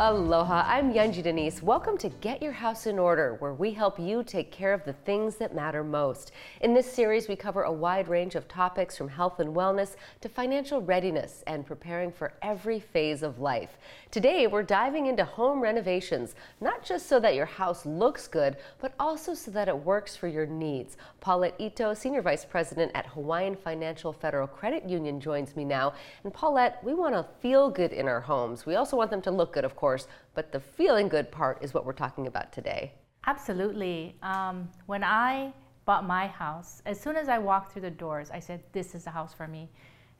Aloha, I'm Yunji De Nies. Welcome to Get Your House in Order, where we help you take care of the things that matter most. In this series, we cover a wide range of topics from health and wellness to financial readiness and preparing for every phase of life. Today, we're diving into home renovations, not just so that your house looks good, but also so that it works for your needs. Paulette Ito, Senior Vice President at Hawaiian Financial Federal Credit Union, joins me now. And Paulette, we want to feel good in our homes. We also want them to look good, of course, but the feeling good part is what we're talking about today. Absolutely. When I bought my house, as soon as I walked through the doors, I said, this is the house for me.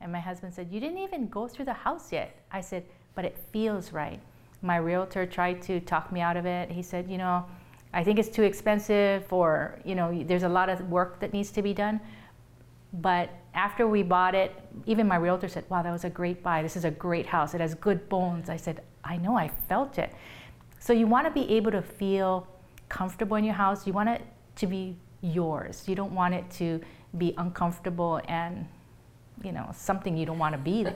And my husband said, you didn't even go through the house yet. I said, but it feels right. My realtor tried to talk me out of it. He said, you know, I think it's too expensive, or, you know, there's a lot of work that needs to be done. But after we bought it, even my realtor said, wow, that was a great buy. This is a great house. It has good bones. I said, I know, I felt it. So you want to be able to feel comfortable in your house. You want it to be yours. You don't want it to be uncomfortable and, you know, something you don't want to be.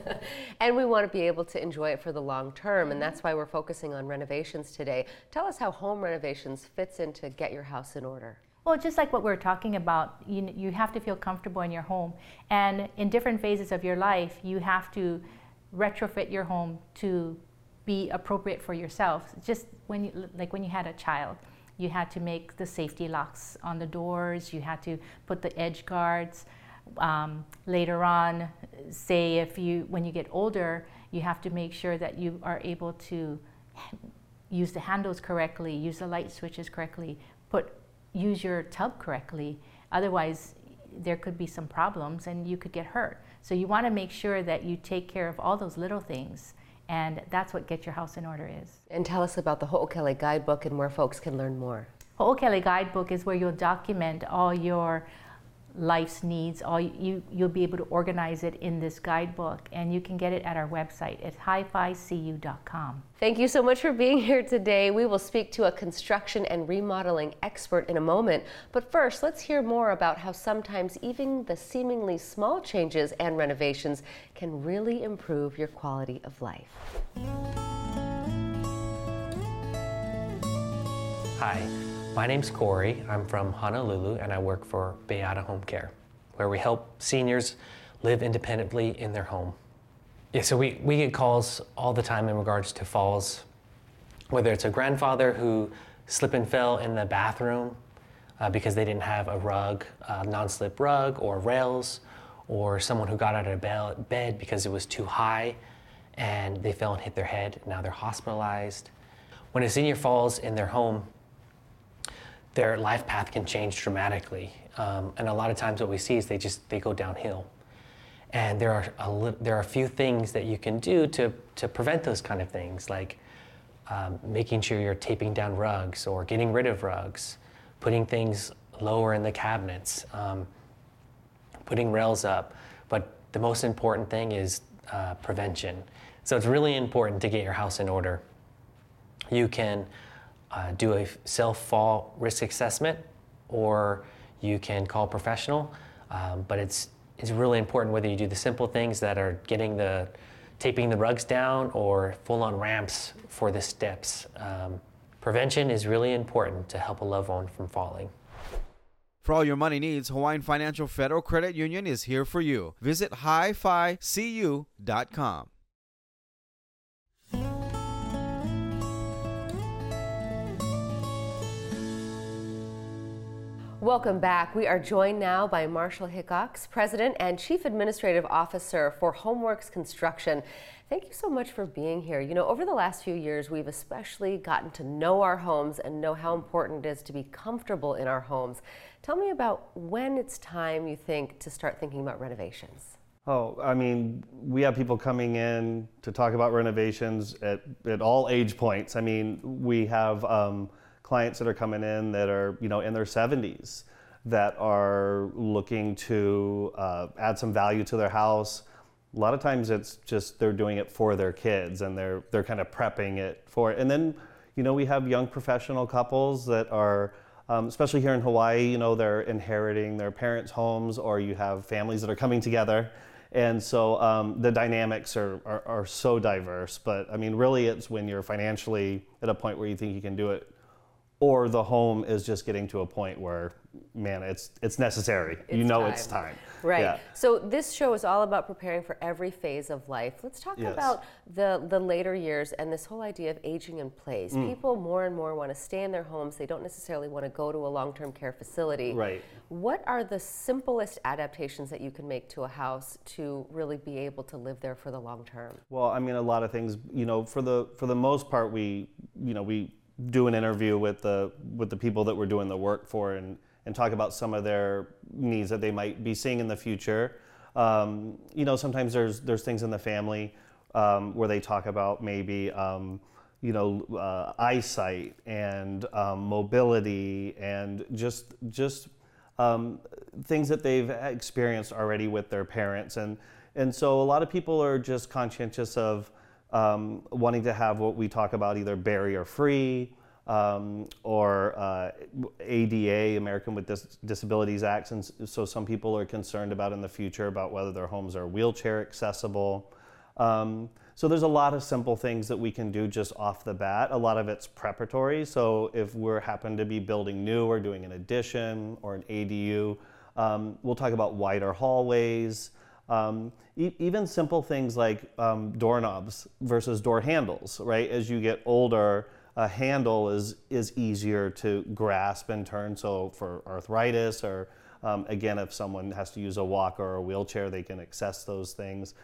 And we want to be able to enjoy it for the long term, and that's why we're focusing on renovations today. Tell us how home renovations fits into Get Your House in Order. Well, just like what we're talking about, you have to feel comfortable in your home. And in different phases of your life, you have to retrofit your home to be appropriate for yourself. Just when you, like when you had a child, you had to make the safety locks on the doors, you had to put the edge guards. Later on, say when you get older, you have to make sure that you are able to use the handles correctly, use the light switches correctly, use your tub correctly. Otherwise, there could be some problems and you could get hurt. So you want to make sure that you take care of all those little things, and that's what Get Your House in Order is. And tell us about the Ho'okele Guidebook and where folks can learn more. Ho'okele Guidebook is where you'll document all your life's needs. You'll be able to organize it in this guidebook, and you can get it at our website. It's hificu.com. Thank you so much for being here today. We will speak to a construction and remodeling expert in a moment, but first let's hear more about how sometimes even the seemingly small changes and renovations can really improve your quality of life. Hi. My name's Corey. I'm from Honolulu, and I work for Bayada Home Care, where we help seniors live independently in their home. Yeah, so we get calls all the time in regards to falls, whether it's a grandfather who slipped and fell in the bathroom because they didn't have a rug, a non-slip rug or rails, or someone who got out of bed because it was too high and they fell and hit their head. Now they're hospitalized. When a senior falls in their home, their life path can change dramatically, and a lot of times what we see is they go downhill. And there are a few things that you can do to prevent those kind of things, like making sure you're taping down rugs or getting rid of rugs, putting things lower in the cabinets, putting rails up. But the most important thing is prevention. So it's really important to get your house in order. You can do a self-fall risk assessment, or you can call a professional, but it's really important whether you do the simple things that are taping the rugs down or full-on ramps for the steps. Prevention is really important to help a loved one from falling. For all your money needs, Hawaiian Financial Federal Credit Union is here for you. Visit hificu.com. Welcome back. We are joined now by Marshall Hickox, President and Chief Administrative Officer for Homeworks Construction. Thank you so much for being here. You know, over the last few years, we've especially gotten to know our homes and know how important it is to be comfortable in our homes. Tell me about when it's time, you think, to start thinking about renovations. Oh, I mean, we have people coming in to talk about renovations at all age points. I mean, we have clients that are coming in that are, you know, in their 70s, that are looking to add some value to their house. A lot of times it's just they're doing it for their kids, and they're kind of prepping it for it. And then, you know, we have young professional couples that are, especially here in Hawaii, you know, they're inheriting their parents' homes, or you have families that are coming together And so the dynamics are so diverse, but I mean, really it's when you're financially at a point where you think you can do it, or the home is just getting to a point where, man, it's necessary. It's time. Right. Yeah. So this show is all about preparing for every phase of life. Let's talk about the later years and this whole idea of aging in place. Mm. People more and more want to stay in their homes. They don't necessarily want to go to a long-term care facility. Right. What are the simplest adaptations that you can make to a house to really be able to live there for the long term? Well, I mean, a lot of things, you know, for the most part, we do an interview with the people that we're doing the work for and talk about some of their needs that they might be seeing in the future. You know, sometimes there's things in the family where they talk about maybe eyesight and mobility and just things that they've experienced already with their parents, and so a lot of people are just conscientious of wanting to have what we talk about, either barrier-free or ADA, American with Disabilities Act. And so some people are concerned about in the future about whether their homes are wheelchair accessible. So there's a lot of simple things that we can do just off the bat. A lot of it's preparatory. So if we happen to be building new or doing an addition or an ADU, we'll talk about wider hallways. Even simple things like doorknobs versus door handles, right? As you get older, a handle is easier to grasp and turn. So for arthritis or, again, if someone has to use a walker or a wheelchair, they can access those things.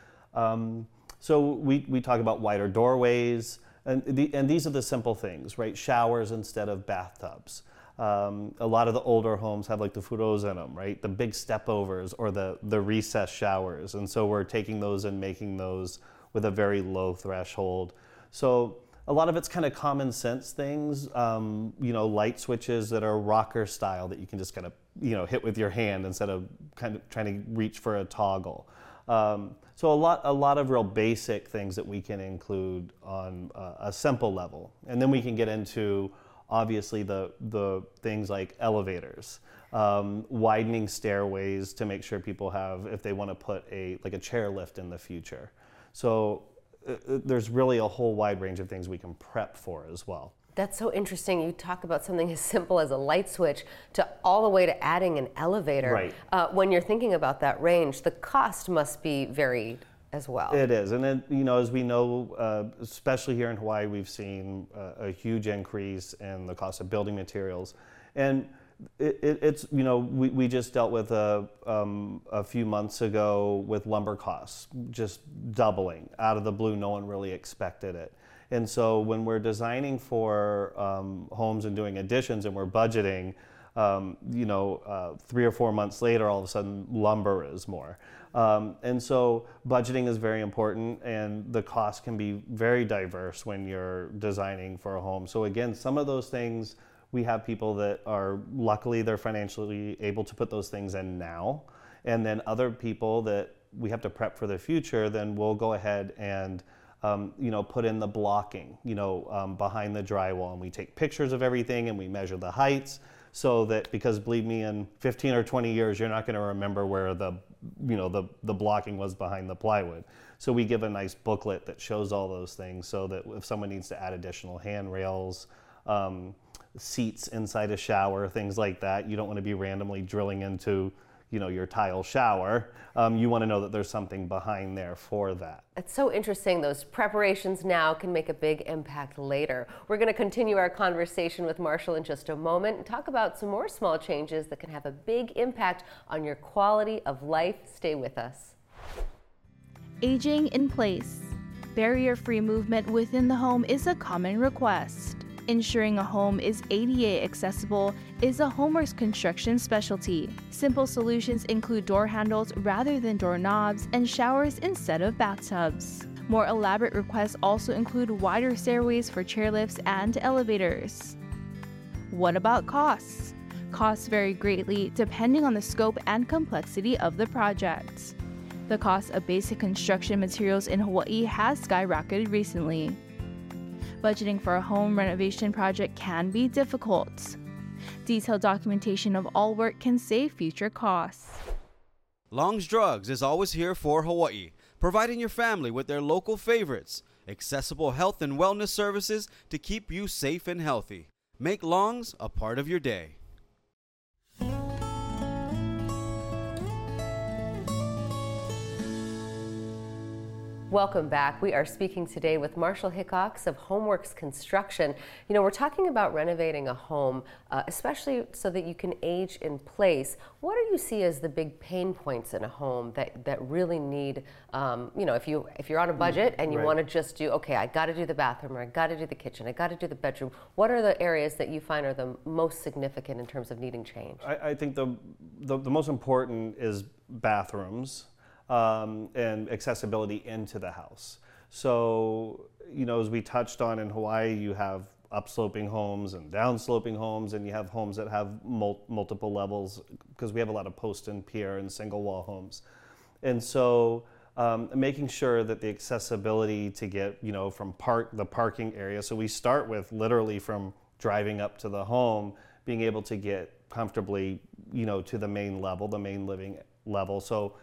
So we talk about wider doorways, and these are the simple things, right? Showers instead of bathtubs. A lot of the older homes have like the furos in them, right? The big stepovers or the recessed showers. And so we're taking those and making those with a very low threshold. So a lot of it's kind of common sense things, light switches that are rocker style that you can just kind of, hit with your hand instead of kind of trying to reach for a toggle. So a lot of real basic things that we can include on a simple level. And then we can get into obviously the things like elevators, widening stairways to make sure people have, if they want to put a chair lift in the future. So there's really a whole wide range of things we can prep for as well. That's so interesting. You talk about something as simple as a light switch to all the way to adding an elevator. Right. When you're thinking about that range, the cost must be varied as well. It is, and then, as we know, especially here in Hawaii, we've seen a huge increase in the cost of building materials, and it's we just dealt with a few months ago with lumber costs just doubling out of the blue. No one really expected it, and so when we're designing for homes and doing additions and we're budgeting, 3 or 4 months later, all of a sudden lumber is more. And so budgeting is very important, and the cost can be very diverse when you're designing for a home. So again, some of those things, we have people that are, luckily they're financially able to put those things in now. And then other people that we have to prep for the future, then we'll go ahead and put in the blocking, behind the drywall, and we take pictures of everything and we measure the heights. So that, because believe me, in 15 or 20 years, you're not going to remember where the blocking was behind the plywood. So we give a nice booklet that shows all those things so that if someone needs to add additional handrails, seats inside a shower, things like that, you don't want to be randomly drilling into your tile shower. You want to know that there's something behind there for that. It's so interesting. Those preparations now can make a big impact later. We're going to continue our conversation with Marshall in just a moment and talk about some more small changes that can have a big impact on your quality of life. Stay with us. Aging in place. Barrier-free movement within the home is a common request. Ensuring a home is ADA accessible is a Homeworks Construction specialty. Simple solutions include door handles rather than door knobs and showers instead of bathtubs. More elaborate requests also include wider stairways for chairlifts and elevators. What about costs? Costs vary greatly depending on the scope and complexity of the project. The cost of basic construction materials in Hawaii has skyrocketed recently. Budgeting for a home renovation project can be difficult. Detailed documentation of all work can save future costs. Long's Drugs is always here for Hawaii, providing your family with their local favorites, accessible health and wellness services to keep you safe and healthy. Make Long's a part of your day. Welcome back. We are speaking today with Marshall Hickox of Homeworks Construction. You know, we're talking about renovating a home, especially so that you can age in place. What do you see as the big pain points in a home that really need, you know, if you're on a budget and you want to just do, okay, I got to do the bathroom, or I got to do the kitchen, I got to do the bedroom. What are the areas that you find are the most significant in terms of needing change? I think the most important is bathrooms. And accessibility into the house. So, you know, as we touched on in Hawaii, you have upsloping homes and downsloping homes, and you have homes that have multiple levels, because we have a lot of post and pier and single wall homes. And so making sure that the accessibility to get, you know, from the parking area. So we start with literally from driving up to the home, being able to get comfortably, you know, to the main level, the main living level. So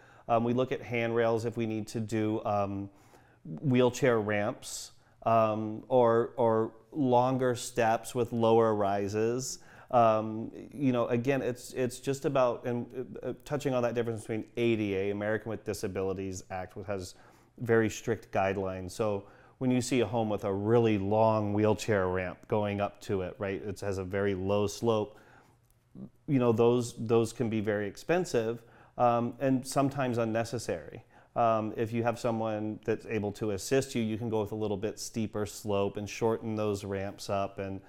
we look at handrails if we need to do wheelchair ramps or longer steps with lower rises. You know, again, it's just about, and touching on that difference between ADA, American with Disabilities Act, which has very strict guidelines. So when you see a home with a really long wheelchair ramp going up to it, right, it has a very low slope. You know, those can be very expensive. And sometimes unnecessary. If you have someone that's able to assist you, you can go with a little bit steeper slope and shorten those ramps up. And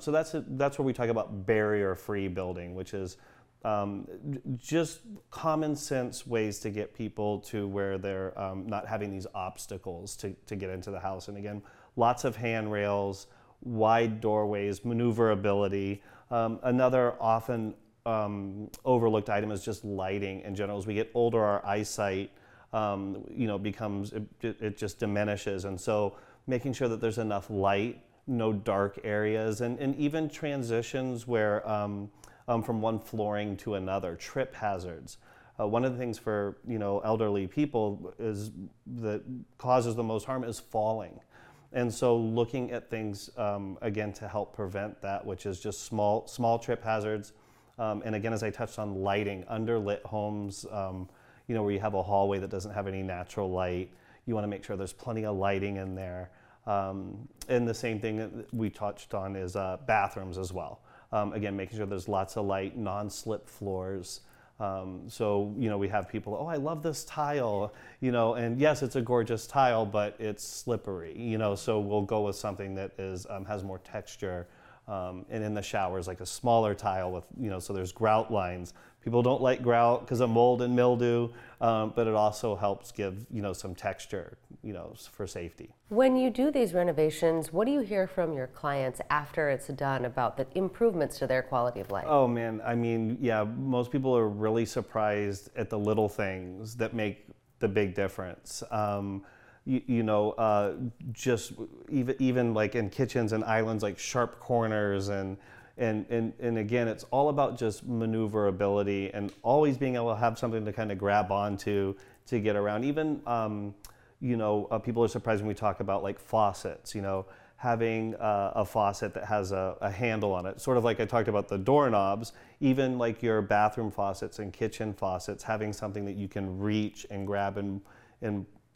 so that's where we talk about barrier-free building, which is just common sense ways to get people to where they're not having these obstacles to get into the house. And again, lots of handrails, wide doorways, maneuverability. Another often overlooked item is just lighting in general. As we get older, our eyesight, you know, becomes, it just diminishes. And so making sure that there's enough light, no dark areas, and even transitions where, from one flooring to another, trip hazards. One of the things for, you know, elderly people is that causes the most harm is falling. And so looking at things, again, to help prevent that, which is just small trip hazards. And again, as I touched on lighting, underlit homes, you know, where you have a hallway that doesn't have any natural light, you want to make sure there's plenty of lighting in there. And the same thing that we touched on is bathrooms as well. Again, making sure there's lots of light, non-slip floors. So, you know, we have people, oh, I love this tile, you know, and yes, it's a gorgeous tile, but it's slippery, you know, so we'll go with something that is has more texture. And in the showers, like a smaller tile with, you know, so there's grout lines. People don't like grout because of mold and mildew, but it also helps give, you know, some texture, you know, for safety. When you do these renovations, what do you hear from your clients after it's done about the improvements to their quality of life? Oh man, I mean, yeah, most people are really surprised at the little things that make the big difference. You know, just even like in kitchens and islands, like sharp corners and again, it's all about just maneuverability and always being able to have something to kind of grab onto to get around. Even, you know, people are surprised when we talk about like faucets, you know, having a faucet that has a handle on it, sort of like I talked about the doorknobs, even like your bathroom faucets and kitchen faucets, having something that you can reach and grab and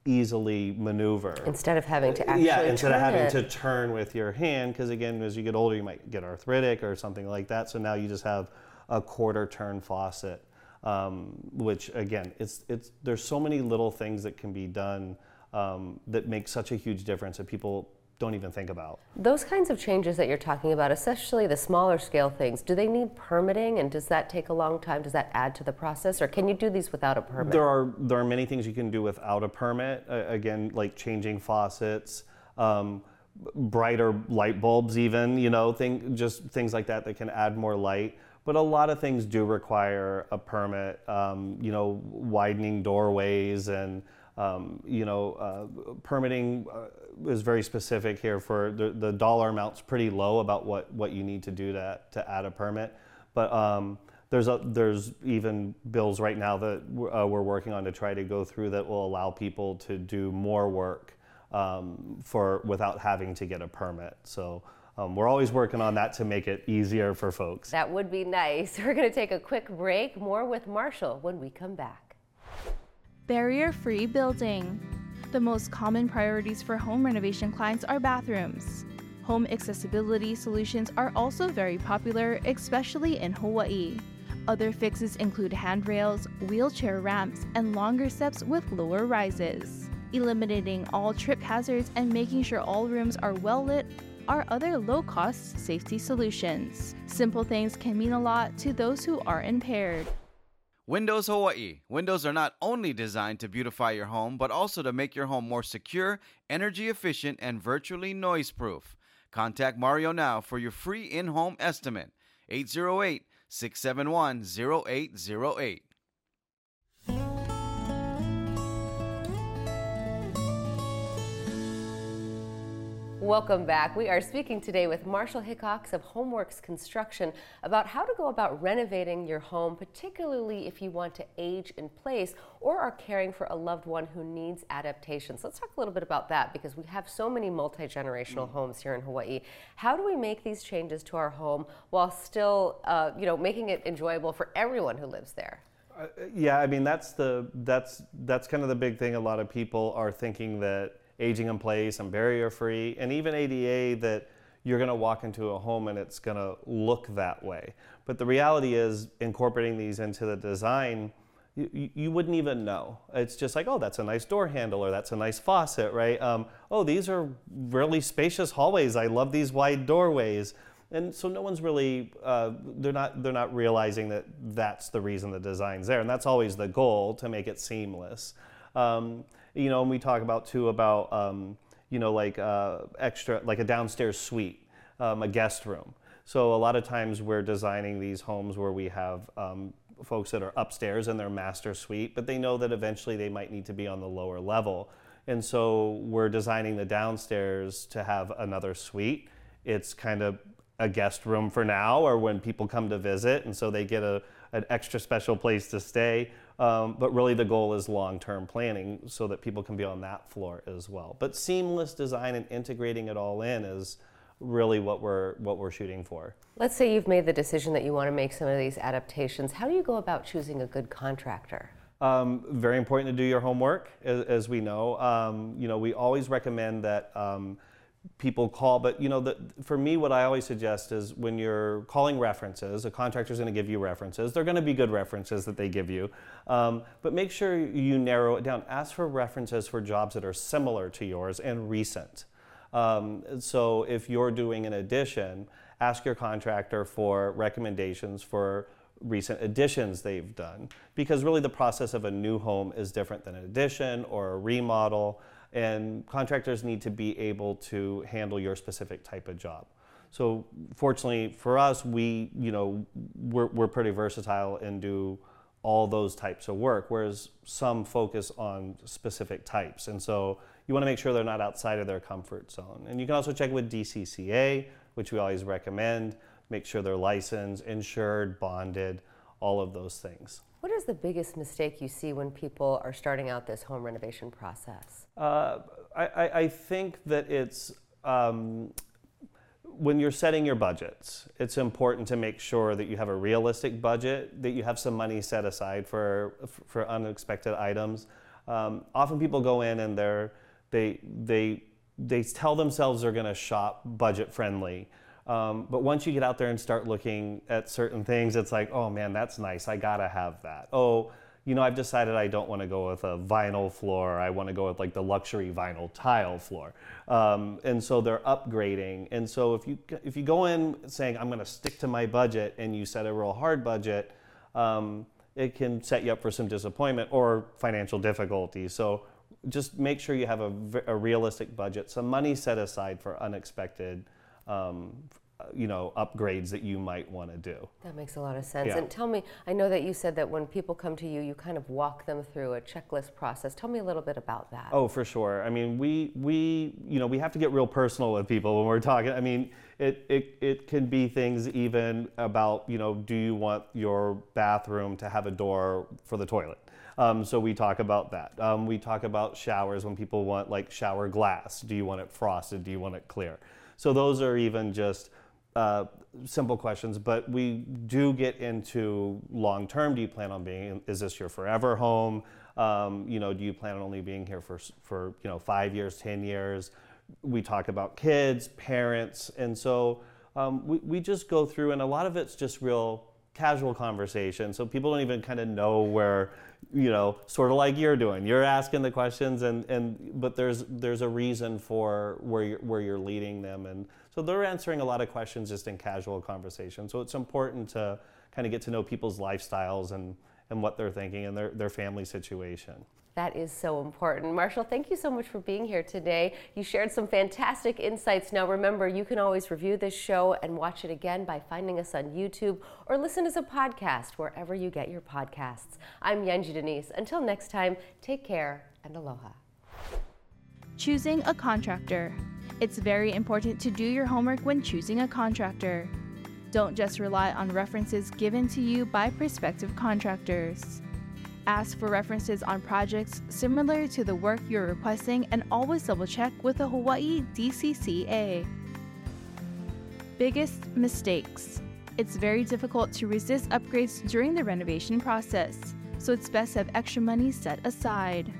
easily maneuver instead of having to actually turn with your hand, because again, as you get older, you might get arthritic or something like that. So now you just have a quarter turn faucet, which again, it's there's so many little things that can be done that make such a huge difference that people don't even think about. Those kinds of changes that you're talking about, especially the smaller scale things, do they need permitting, and does that take a long time? Does that add to the process, or can you do these without a permit? There are many things you can do without a permit. Again, like changing faucets, brighter light bulbs even, you know, just things like that can add more light. But a lot of things do require a permit, you know, widening doorways and you know, permitting is very specific here for the dollar amount's pretty low about what you need to do to add a permit. But There's even bills right now that we're working on to try to go through that will allow people to do more work without having to get a permit. So we're always working on that to make it easier for folks. That would be nice. We're going to take a quick break. More with Marshall when we come back. Barrier-free building. The most common priorities for home renovation clients are bathrooms. Home accessibility solutions are also very popular, especially in Hawaii. Other fixes include handrails, wheelchair ramps, and longer steps with lower rises. Eliminating all trip hazards and making sure all rooms are well lit are other low-cost safety solutions. Simple things can mean a lot to those who are impaired. Windows Hawaii. Windows are not only designed to beautify your home, but also to make your home more secure, energy efficient, and virtually noise-proof. Contact Mario now for your free in-home estimate. 808 671-0808. Welcome back. We are speaking today with Marshall Hickox of Homeworks Construction about how to go about renovating your home, particularly if you want to age in place or are caring for a loved one who needs adaptations. Let's talk a little bit about that because we have so many multi-generational homes here in Hawaii. How do we make these changes to our home while still, making it enjoyable for everyone who lives there? Yeah, I mean, that's kind of the big thing. A lot of people are thinking that aging in place and barrier-free, and even ADA, that you're going to walk into a home and it's going to look that way. But the reality is, incorporating these into the design, you wouldn't even know. It's just like, oh, that's a nice door handle, or that's a nice faucet, right? Oh, these are really spacious hallways. I love these wide doorways. And so no one's really, they're not realizing that that's the reason the design's there. And that's always the goal, to make it seamless. And we talk about extra, like a downstairs suite, a guest room. So a lot of times we're designing these homes where we have folks that are upstairs in their master suite, but they know that eventually they might need to be on the lower level. And so we're designing the downstairs to have another suite. It's kind of a guest room for now, or when people come to visit, and so they get an extra special place to stay. But really the goal is long-term planning so that people can be on that floor as well. But seamless design and integrating it all in is really what we're shooting for. Let's say you've made the decision that you want to make some of these adaptations. How do you go about choosing a good contractor? Very important to do your homework, as we know. We always recommend that people call, but for me, what I always suggest is when you're calling references, a contractor's going to give you references. They're going to be good references that they give you, but make sure you narrow it down. Ask for references for jobs that are similar to yours and recent. So if you're doing an addition, ask your contractor for recommendations for recent additions they've done, because really the process of a new home is different than an addition or a remodel. And contractors need to be able to handle your specific type of job. So fortunately for us, we're pretty versatile and do all those types of work, whereas some focus on specific types. And so you want to make sure they're not outside of their comfort zone. And you can also check with DCCA, which we always recommend. Make sure they're licensed, insured, bonded, all of those things. What is the biggest mistake you see when people are starting out this home renovation process? I think that it's when you're setting your budgets, it's important to make sure that you have a realistic budget, that you have some money set aside for unexpected items. Often people go in and they tell themselves they're going to shop budget friendly. But once you get out there and start looking at certain things, it's like, oh man, that's nice. I gotta have that. Oh, I've decided I don't want to go with a vinyl floor. I want to go with like the luxury vinyl tile floor. And so they're upgrading. And so if you go in saying I'm going to stick to my budget and you set a real hard budget, it can set you up for some disappointment or financial difficulties. So just make sure you have a realistic budget, some money set aside for unexpected you know, upgrades that you might want to do. That makes a lot of sense. Yeah. And tell me, I know that you said that when people come to you, you kind of walk them through a checklist process. Tell me a little bit about that. Oh, for sure. I mean, we have to get real personal with people when we're talking. I mean, it can be things even about, you know, do you want your bathroom to have a door for the toilet? So we talk about that. We talk about showers when people want like shower glass. Do you want it frosted? Do you want it clear? So those are even just simple questions, but we do get into long-term. Do you plan on being, is this your forever home? You know, do you plan on only being here for you know, 5 years, 10 years? We talk about kids, parents, and so we just go through, and a lot of it's just real casual conversation, so people don't even kind of know where, you know, sort of like you're doing. You're asking the questions, but there's a reason for where you're leading them, and so they're answering a lot of questions just in casual conversation. So it's important to kind of get to know people's lifestyles and what they're thinking and their family situation. That is so important. Marshall, thank you so much for being here today. You shared some fantastic insights. Now remember, you can always review this show and watch it again by finding us on YouTube or listen as a podcast wherever you get your podcasts. I'm Yunji De Nies. Until next time, take care and aloha. Choosing a contractor. It's very important to do your homework when choosing a contractor. Don't just rely on references given to you by prospective contractors. Ask for references on projects similar to the work you're requesting and always double-check with the Hawaii DCCA. Biggest mistakes. It's very difficult to resist upgrades during the renovation process, so it's best to have extra money set aside.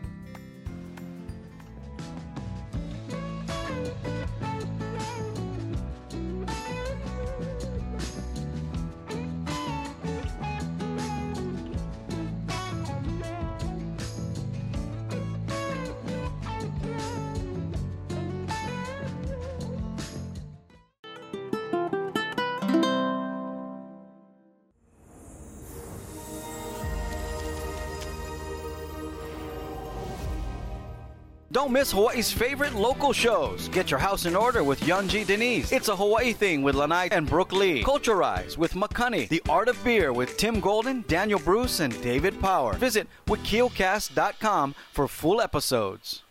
Don't miss Hawaii's favorite local shows. Get your house in order with Yunji De Nies. It's a Hawaii Thing with Lanai and Brooke Lee. Culturize with Makani. The Art of Beer with Tim Golden, Daniel Bruce, and David Power. Visit wakilcast.com for full episodes.